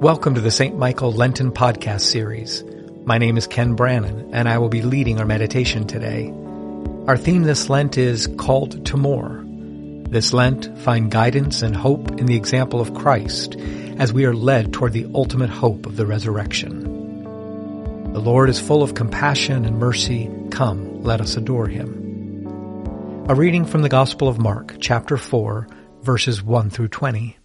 Welcome to the St. Michael Lenten Podcast Series. My name is Ken Brannan, and I will be leading our meditation today. Our theme this Lent is Called to More. This Lent, find guidance and hope in the example of Christ as we are led toward the ultimate hope of the resurrection. The Lord is full of compassion and mercy. Come, let us adore him. A reading from the Gospel of Mark, chapter 4, verses 1 through 20.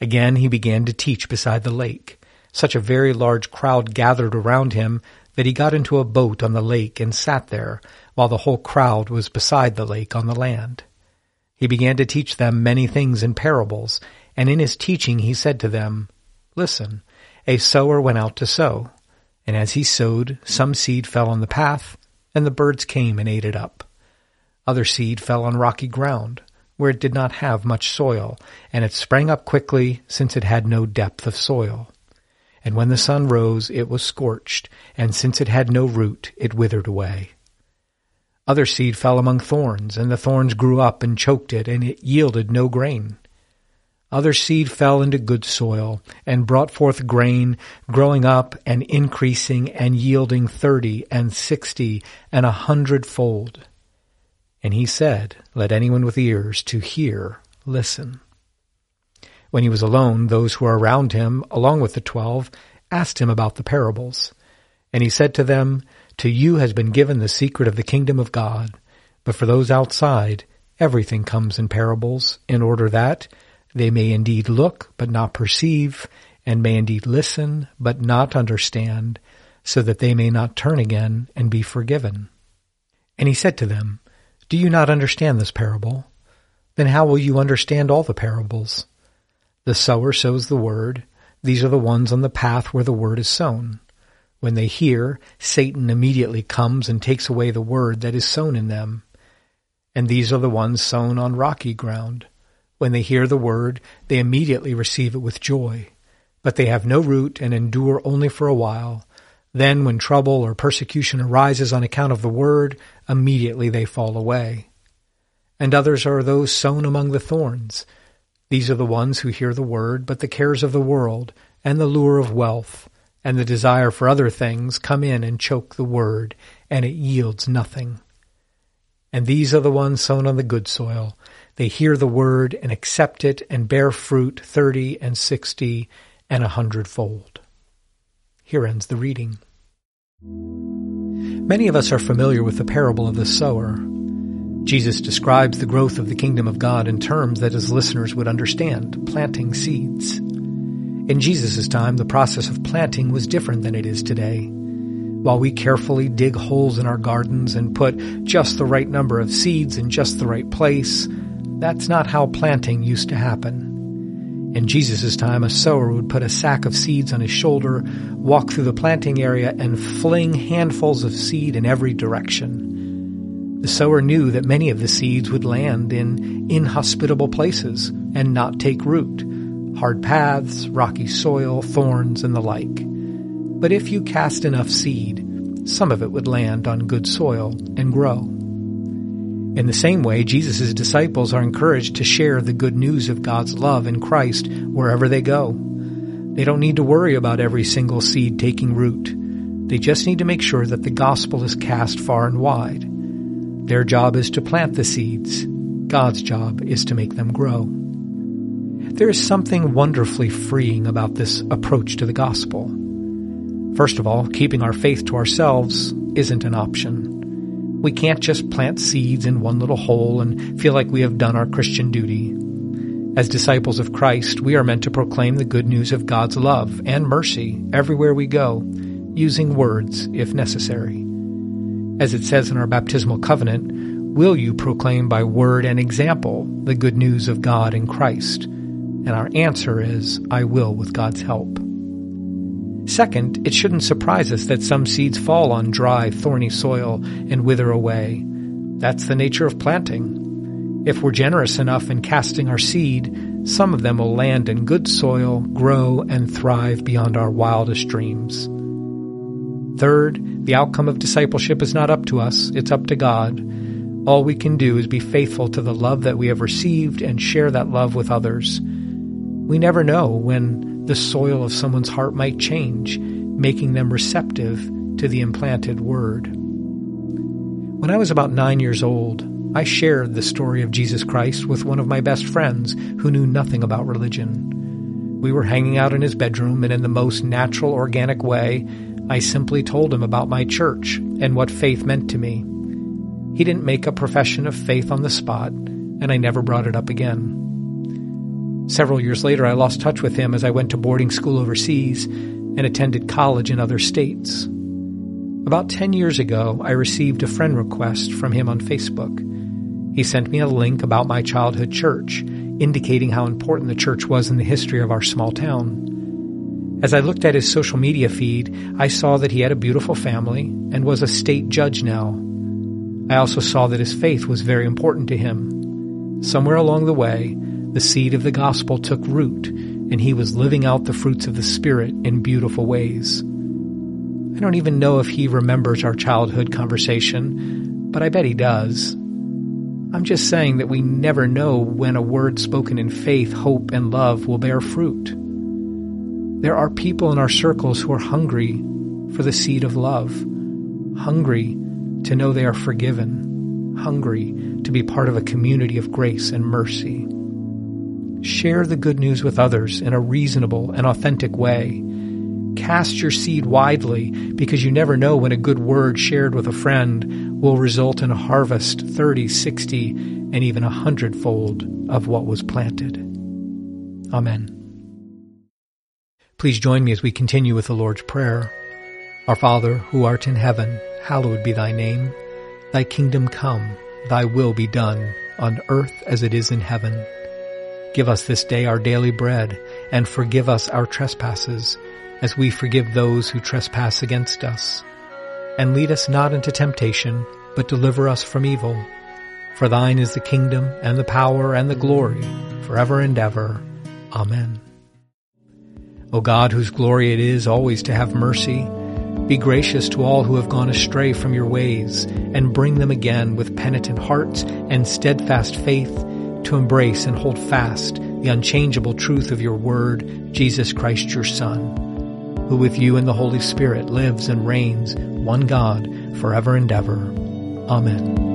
Again he began to teach beside the lake. Such a very large crowd gathered around him that he got into a boat on the lake and sat there, while the whole crowd was beside the lake on the land. He began to teach them many things in parables, and in his teaching he said to them, "Listen, a sower went out to sow, and as he sowed, some seed fell on the path, and the birds came and ate it up. Other seed fell on rocky ground, where it did not have much soil, and it sprang up quickly, since it had no depth of soil. And when the sun rose, it was scorched, and since it had no root, it withered away. Other seed fell among thorns, and the thorns grew up and choked it, and it yielded no grain. Other seed fell into good soil, and brought forth grain, growing up and increasing, and yielding 30 and 60 and 100-fold. And he said, "Let anyone with ears to hear listen." When he was alone, those who were around him, along with the 12, asked him about the parables. And he said to them, "To you has been given the secret of the kingdom of God, but for those outside, everything comes in parables, in order that they may indeed look, but not perceive, and may indeed listen, but not understand, so that they may not turn again and be forgiven." And he said to them, "Do you not understand this parable? Then how will you understand all the parables? The sower sows the word. These are the ones on the path where the word is sown. When they hear, Satan immediately comes and takes away the word that is sown in them. And these are the ones sown on rocky ground. When they hear the word, they immediately receive it with joy. But they have no root and endure only for a while. Then when trouble or persecution arises on account of the word, immediately they fall away. And others are those sown among the thorns. These are the ones who hear the word, but the cares of the world, and the lure of wealth, and the desire for other things come in and choke the word, and it yields nothing. And these are the ones sown on the good soil. They hear the word and accept it and bear fruit 30 and 60 and 100-fold. Here ends the reading. Many of us are familiar with the parable of the sower. Jesus describes the growth of the kingdom of God in terms that his listeners would understand, planting seeds. In Jesus' time, the process of planting was different than it is today. While we carefully dig holes in our gardens and put just the right number of seeds in just the right place, that's not how planting used to happen. In Jesus' time, a sower would put a sack of seeds on his shoulder, walk through the planting area, and fling handfuls of seed in every direction. The sower knew that many of the seeds would land in inhospitable places and not take root, hard paths, rocky soil, thorns, and the like. But if you cast enough seed, some of it would land on good soil and grow. In the same way, Jesus' disciples are encouraged to share the good news of God's love in Christ wherever they go. They don't need to worry about every single seed taking root. They just need to make sure that the gospel is cast far and wide. Their job is to plant the seeds. God's job is to make them grow. There is something wonderfully freeing about this approach to the gospel. First of all, keeping our faith to ourselves isn't an option. We can't just plant seeds in one little hole and feel like we have done our Christian duty. As disciples of Christ, we are meant to proclaim the good news of God's love and mercy everywhere we go, using words if necessary. As it says in our baptismal covenant, "Will you proclaim by word and example the good news of God in Christ?" And our answer is, "I will, with God's help." Second, it shouldn't surprise us that some seeds fall on dry, thorny soil and wither away. That's the nature of planting. If we're generous enough in casting our seed, some of them will land in good soil, grow, and thrive beyond our wildest dreams. Third, the outcome of discipleship is not up to us, it's up to God. All we can do is be faithful to the love that we have received and share that love with others. We never know when the soil of someone's heart might change, making them receptive to the implanted word. When I was about 9 years old, I shared the story of Jesus Christ with one of my best friends who knew nothing about religion. We were hanging out in his bedroom, and in the most natural, organic way, I simply told him about my church and what faith meant to me. He didn't make a profession of faith on the spot, and I never brought it up again. Several years later, I lost touch with him as I went to boarding school overseas and attended college in other states. About 10 years ago, I received a friend request from him on Facebook. He sent me a link about my childhood church, indicating how important the church was in the history of our small town. As I looked at his social media feed, I saw that he had a beautiful family and was a state judge now. I also saw that his faith was very important to him. Somewhere along the way, the seed of the gospel took root, and he was living out the fruits of the Spirit in beautiful ways. I don't even know if he remembers our childhood conversation, but I bet he does. I'm just saying that we never know when a word spoken in faith, hope, and love will bear fruit. There are people in our circles who are hungry for the seed of love, hungry to know they are forgiven, hungry to be part of a community of grace and mercy. Share the good news with others in a reasonable and authentic way. Cast your seed widely, because you never know when a good word shared with a friend will result in a harvest 30, 60, and even 100-fold of what was planted. Amen. Please join me as we continue with the Lord's Prayer. Our Father, who art in heaven, hallowed be thy name. Thy kingdom come, thy will be done, on earth as it is in heaven. Give us this day our daily bread, and forgive us our trespasses, as we forgive those who trespass against us. And lead us not into temptation, but deliver us from evil. For thine is the kingdom, and the power, and the glory, forever and ever. Amen. O God, whose glory it is always to have mercy, be gracious to all who have gone astray from your ways, and bring them again with penitent hearts and steadfast faith to embrace and hold fast the unchangeable truth of your word, Jesus Christ your Son, who with you and the Holy Spirit lives and reigns, one God, forever and ever. Amen.